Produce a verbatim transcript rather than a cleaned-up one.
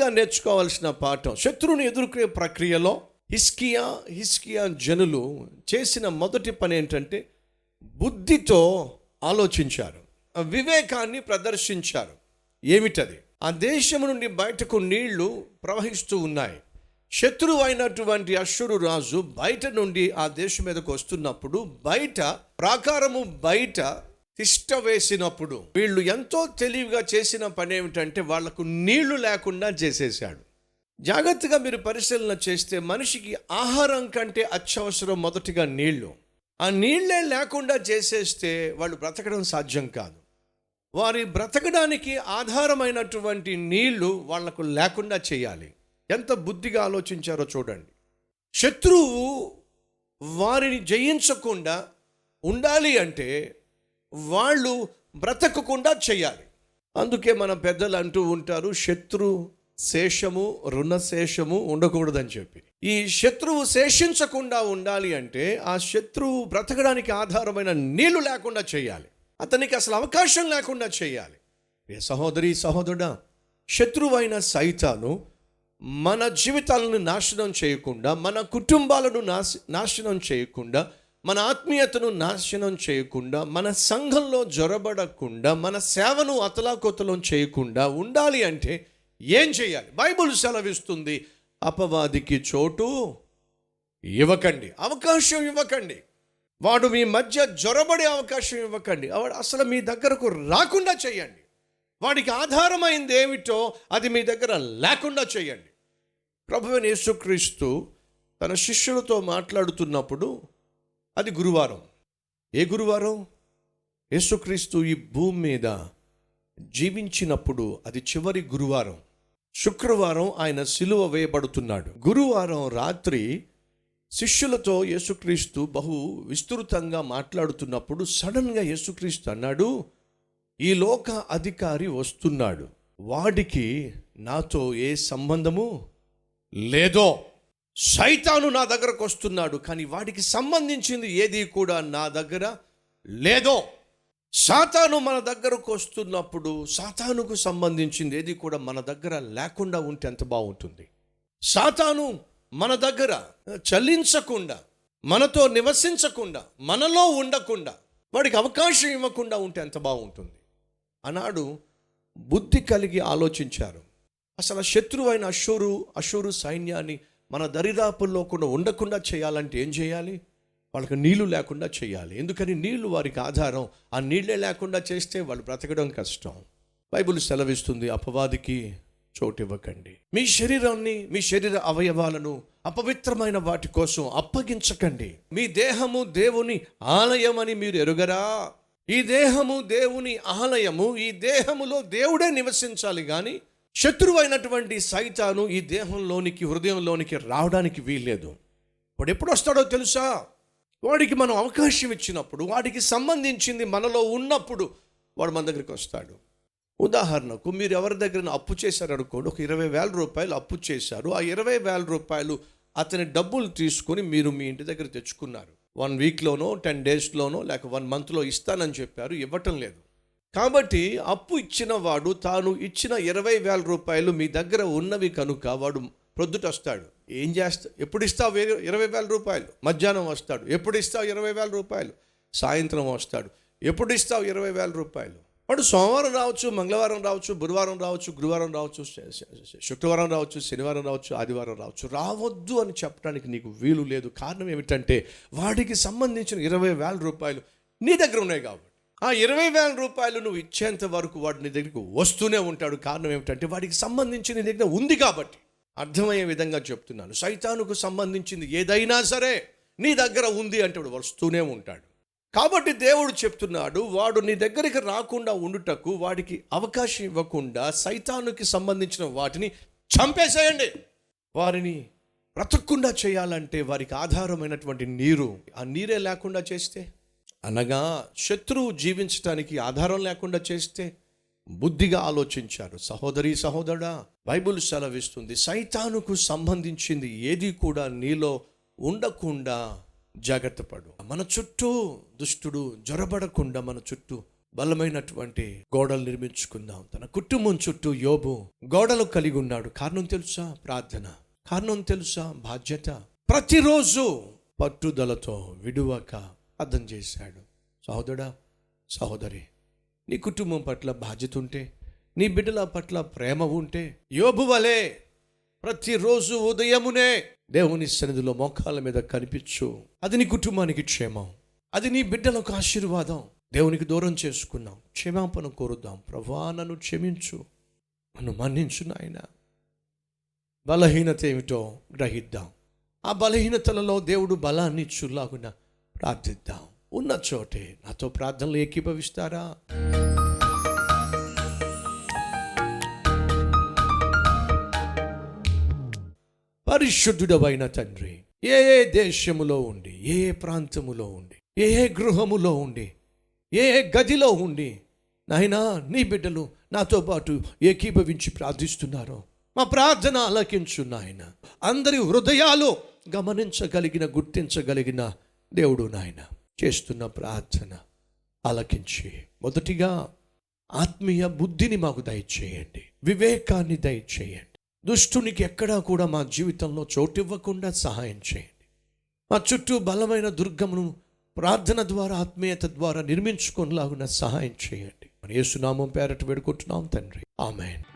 మొదటిగా నేర్చుకోవాల్సిన పాఠం, శత్రువుని ఎదుర్కొనే ప్రక్రియలో హిజ్కియా హిజ్కియా జనులు చేసిన మొదటి పని ఏంటంటే బుద్ధితో ఆలోచించారు, వివేకాన్ని ప్రదర్శించారు. ఏమిటది? ఆ దేశం నుండి బయటకు నీళ్లు ప్రవహిస్తూ ఉన్నాయి. శత్రువు అయినటువంటి అశ్షూరు రాజు బయట నుండి ఆ దేశం మీదకు వస్తున్నప్పుడు, బయట ప్రాకారము బయట తిష్ట వేసినప్పుడు వీళ్ళు ఎంతో తెలివిగా చేసిన పని ఏమిటంటే వాళ్లకు నీళ్లు లేకుండా చేసేసాడు. జాగ్రత్తగా మీరు పరిశీలన చేస్తే మనిషికి ఆహారం కంటే అత్యవసరం మొదటిగా నీళ్లు. ఆ నీళ్లే లేకుండా చేసేస్తే వాళ్ళు బ్రతకడం సాధ్యం కాదు. వారి బ్రతకడానికి ఆధారమైనటువంటి నీళ్లు వాళ్లకు లేకుండా చేయాలి. ఎంత బుద్ధిగా ఆలోచించారో చూడండి. శత్రువు వారిని జయించకుండా ఉండాలి అంటే వాళ్ళు బ్రతకకుండా చేయాలి. అందుకే మన పెద్దలు అంటూ ఉంటారు, శత్రు శేషము రుణశేషము ఉండకూడదని చెప్పి. ఈ శత్రువు శేషించకుండా ఉండాలి అంటే ఆ శత్రువు బ్రతకడానికి ఆధారమైన నీళ్లు లేకుండా చేయాలి, అతనికి అసలు అవకాశం లేకుండా చేయాలి. సహోదరి సహోదరుడా, శత్రువైన సైతాను మన జీవితాలను నాశనం చేయకుండా, మన కుటుంబాలను నాశ నాశనం చేయకుండా, మన ఆత్మీయతను నాశనం చేయకుండా, మన సంఘంలో జొరబడకుండా, మన సేవను అతలాకుతలం చేయకుండా ఉండాలి అంటే ఏం చేయాలి? బైబిల్ సెలవిస్తుంది, అపవాదికి చోటు ఇవ్వకండి, అవకాశం ఇవ్వకండి, వాడు మీ మధ్య జొరబడే అవకాశం ఇవ్వకండి, వాడు అసలు మీ దగ్గరకు రాకుండా చేయండి, వాడికి ఆధారమైంది ఏమిటో అది మీ దగ్గర లేకుండా చేయండి. ప్రభువైన యేసుక్రీస్తు తన శిష్యులతో మాట్లాడుతున్నప్పుడు, అది గురువారం. ఏ గురువారం? యేసుక్రీస్తు ఈ భూమి మీద జీవించినప్పుడు అది చివరి గురువారం. శుక్రవారం ఆయన సిలువ వేయబడుతున్నాడు. గురువారం రాత్రి శిష్యులతో యేసుక్రీస్తు బహు విస్తృతంగా మాట్లాడుతున్నప్పుడు సడన్గా యేసుక్రీస్తు అన్నాడు, ఈ లోక అధికారి వస్తున్నాడు, వాడికి నాతో ఏ సంబంధము లేదో, సైతాను నా దగ్గరకు వస్తున్నాడు కానీ వాడికి సంబంధించింది ఏది కూడా నా దగ్గర లేదో. సాతాను మన దగ్గరకు వస్తున్నప్పుడు సాతానుకు సంబంధించింది ఏది కూడా మన దగ్గర లేకుండా ఉంటే ఎంత బాగుంటుంది. సాతాను మన దగ్గర చలించకుండా, మనతో నివసించకుండా, మనలో ఉండకుండా, వాడికి అవకాశం ఇవ్వకుండా ఉంటే ఎంత బాగుంటుంది అన్నాడు. బుద్ధి కలిగి ఆలోచించారు. అసలు శత్రువైన అశ్షూరు అశ్షూరు సైన్యాన్ని మన దరిదాపుల్లో కూడా ఉండకుండా చేయాలంటే ఏం చేయాలి? వాళ్ళకి నీళ్లు లేకుండా చేయాలి. ఎందుకని? నీళ్లు వారికి ఆధారం. ఆ నీళ్ళే లేకుండా చేస్తే వాళ్ళు బ్రతకడం కష్టం. బైబిల్ సెలవిస్తుంది, అపవాదికి చోటు ఇవ్వకండి. మీ శరీరాన్ని, మీ శరీర అవయవాలను అపవిత్రమైన వాటి కోసం అప్పగించకండి. మీ దేహము దేవుని ఆలయమని మీరు ఎరుగరా? ఈ దేహము దేవుని ఆలయము. ఈ దేహములో దేవుడే నివసించాలి కానీ శత్రువైనటువంటి సైతాను ఈ దేహంలోనికి, హృదయంలోనికి రావడానికి వీల్లేదు. వాడు ఎప్పుడు వస్తాడో తెలుసా? వాడికి మనం అవకాశం ఇచ్చినప్పుడు, వాడికి సంబంధించింది మనలో ఉన్నప్పుడు వాడు మన దగ్గరికి వస్తాడు. ఉదాహరణకు, మీరు ఎవరి దగ్గర అప్పు చేశారనుకోండి, ఒక ఇరవై వేల రూపాయలు అప్పు చేశారు. ఆ ఇరవై వేల రూపాయలు అతని డబ్బులు తీసుకొని మీరు మీ ఇంటి దగ్గర తెచ్చుకున్నారు. వన్ వీక్లోనో, టెన్ డేస్లోనో, లేక వన్ మంత్లో ఇస్తానని చెప్పారు, ఇవ్వటం లేదు. కాబట్టి అప్పు ఇచ్చిన వాడు తాను ఇచ్చిన ఇరవై వేల రూపాయలు మీ దగ్గర ఉన్నవి కనుక వాడు ప్రొద్దుట వస్తాడు. ఏం చేస్తా? ఎప్పుడు ఇస్తావు ఇరవై వేల రూపాయలు? మధ్యాహ్నం వస్తాడు. ఎప్పుడు ఇస్తావు ఇరవై వేల రూపాయలు? సాయంత్రం వస్తాడు. ఎప్పుడు ఇస్తావు ఇరవై వేల రూపాయలు? వాడు సోమవారం రావచ్చు, మంగళవారం రావచ్చు, బుధవారం రావచ్చు, గురువారం రావచ్చు, శుక్రవారం రావచ్చు, శనివారం రావచ్చు, ఆదివారం రావచ్చు. రావద్దు అని చెప్పడానికి నీకు వీలు లేదు. కారణం ఏమిటంటే వాడికి సంబంధించిన ఇరవై వేల రూపాయలు నీ దగ్గర ఉన్నాయి కాబట్టి. ఆ ఇరవై వేల రూపాయలు నువ్వు ఇచ్చేంత వరకు వాడు నీ దగ్గరికి వస్తూనే ఉంటాడు. కారణం ఏమిటంటే వాడికి సంబంధించి నీ దగ్గర ఉంది కాబట్టి. అర్థమయ్యే విధంగా చెప్తున్నాను. సైతానుకు సంబంధించింది ఏదైనా సరే నీ దగ్గర ఉంది అంటే వాడు వస్తూనే ఉంటాడు. కాబట్టి దేవుడు చెప్తున్నాడు, వాడు నీ దగ్గరికి రాకుండా ఉండుటకు, వాడికి అవకాశం ఇవ్వకుండా సైతానుకి సంబంధించిన వాటిని చంపేసేయండి. వారిని బ్రతకకుండా చేయాలంటే వారికి ఆధారమైనటువంటి నీరు, ఆ నీరే లేకుండా చేస్తే, అనగా శత్రువు జీవించటానికి ఆధారం లేకుండా చేస్తే, బుద్ధిగా ఆలోచించారు. సహోదరి సహోదరుడా, బైబిల్ సెలవిస్తుంది, సైతానుకు సంబంధించింది ఏది కూడా నీలో ఉండకుండా జాగ్రత్త పడు. మన చుట్టూ దుష్టుడు జొరబడకుండా మన చుట్టూ బలమైనటువంటి గోడలు నిర్మించుకుందాం. తన కుటుంబం చుట్టూ యోబు గోడలు కలిగి ఉన్నాడు. కారణం తెలుసా? ప్రార్థన. కారణం తెలుసా? బాధ్యత. ప్రతిరోజు పట్టుదలతో విడువక అర్థం చేశాడు. సహోదరా, సహోదరి, నీ కుటుంబం పట్ల బాధ్యత ఉంటే, నీ బిడ్డల పట్ల ప్రేమ ఉంటే, యోబు వలే ప్రతిరోజు ఉదయమునే దేవుని సన్నిధిలో మోకాళ్ళ మీద కనిపించు. అది నీ కుటుంబానికి క్షేమం, అది నీ బిడ్డలకు ఆశీర్వాదం. దేవునికి దూరం చేసుకున్నాం, క్షమాపణ కోరుదాం. ప్రభువా, నన్ను క్షమించు, నన్ను మన్నించు నాయన. బలహీనత ఏమిటో గ్రహిద్దాం. ఆ బలహీనతలలో దేవుడు బలాన్ని చూలాగున ప్రార్థిద్దాం. ఉన్న చోటే నాతో ప్రార్థనలు ఏకీభవిస్తారా? పరిశుద్ధుడవైన తండ్రి, ఏ ఏ దేశములో ఉండి, ఏ ఏ ప్రాంతములో ఉండి, ఏ ఏ గృహములో ఉండి, ఏ ఏ గదిలో ఉండి నాయనా నీ బిడ్డలు నాతో పాటు ఏకీభవించి ప్రార్థిస్తున్నారో మా ప్రార్థన ఆలకించు నాయన. అందరి హృదయాలు గమనించగలిగిన, గుర్తించగలిగిన దేవుడు నాయన, చేస్తున్న ప్రార్థన ఆలకించి మొదటిగా ఆత్మీయ బుద్ధిని మాకు దయచేయండి, వివేకాన్ని దయచేయండి. దుష్టునికి ఎక్కడా కూడా మా జీవితంలో చోటివ్వకుండా సహాయం చేయండి. మా చుట్టూ బలమైన దుర్గమును ప్రార్థన ద్వారా, ఆత్మీయత ద్వారా నిర్మించుకునేలాగున సహాయం చేయండి. యేసు నామం పేరట వేడుకుంటున్నాం తండ్రి, ఆమేన్.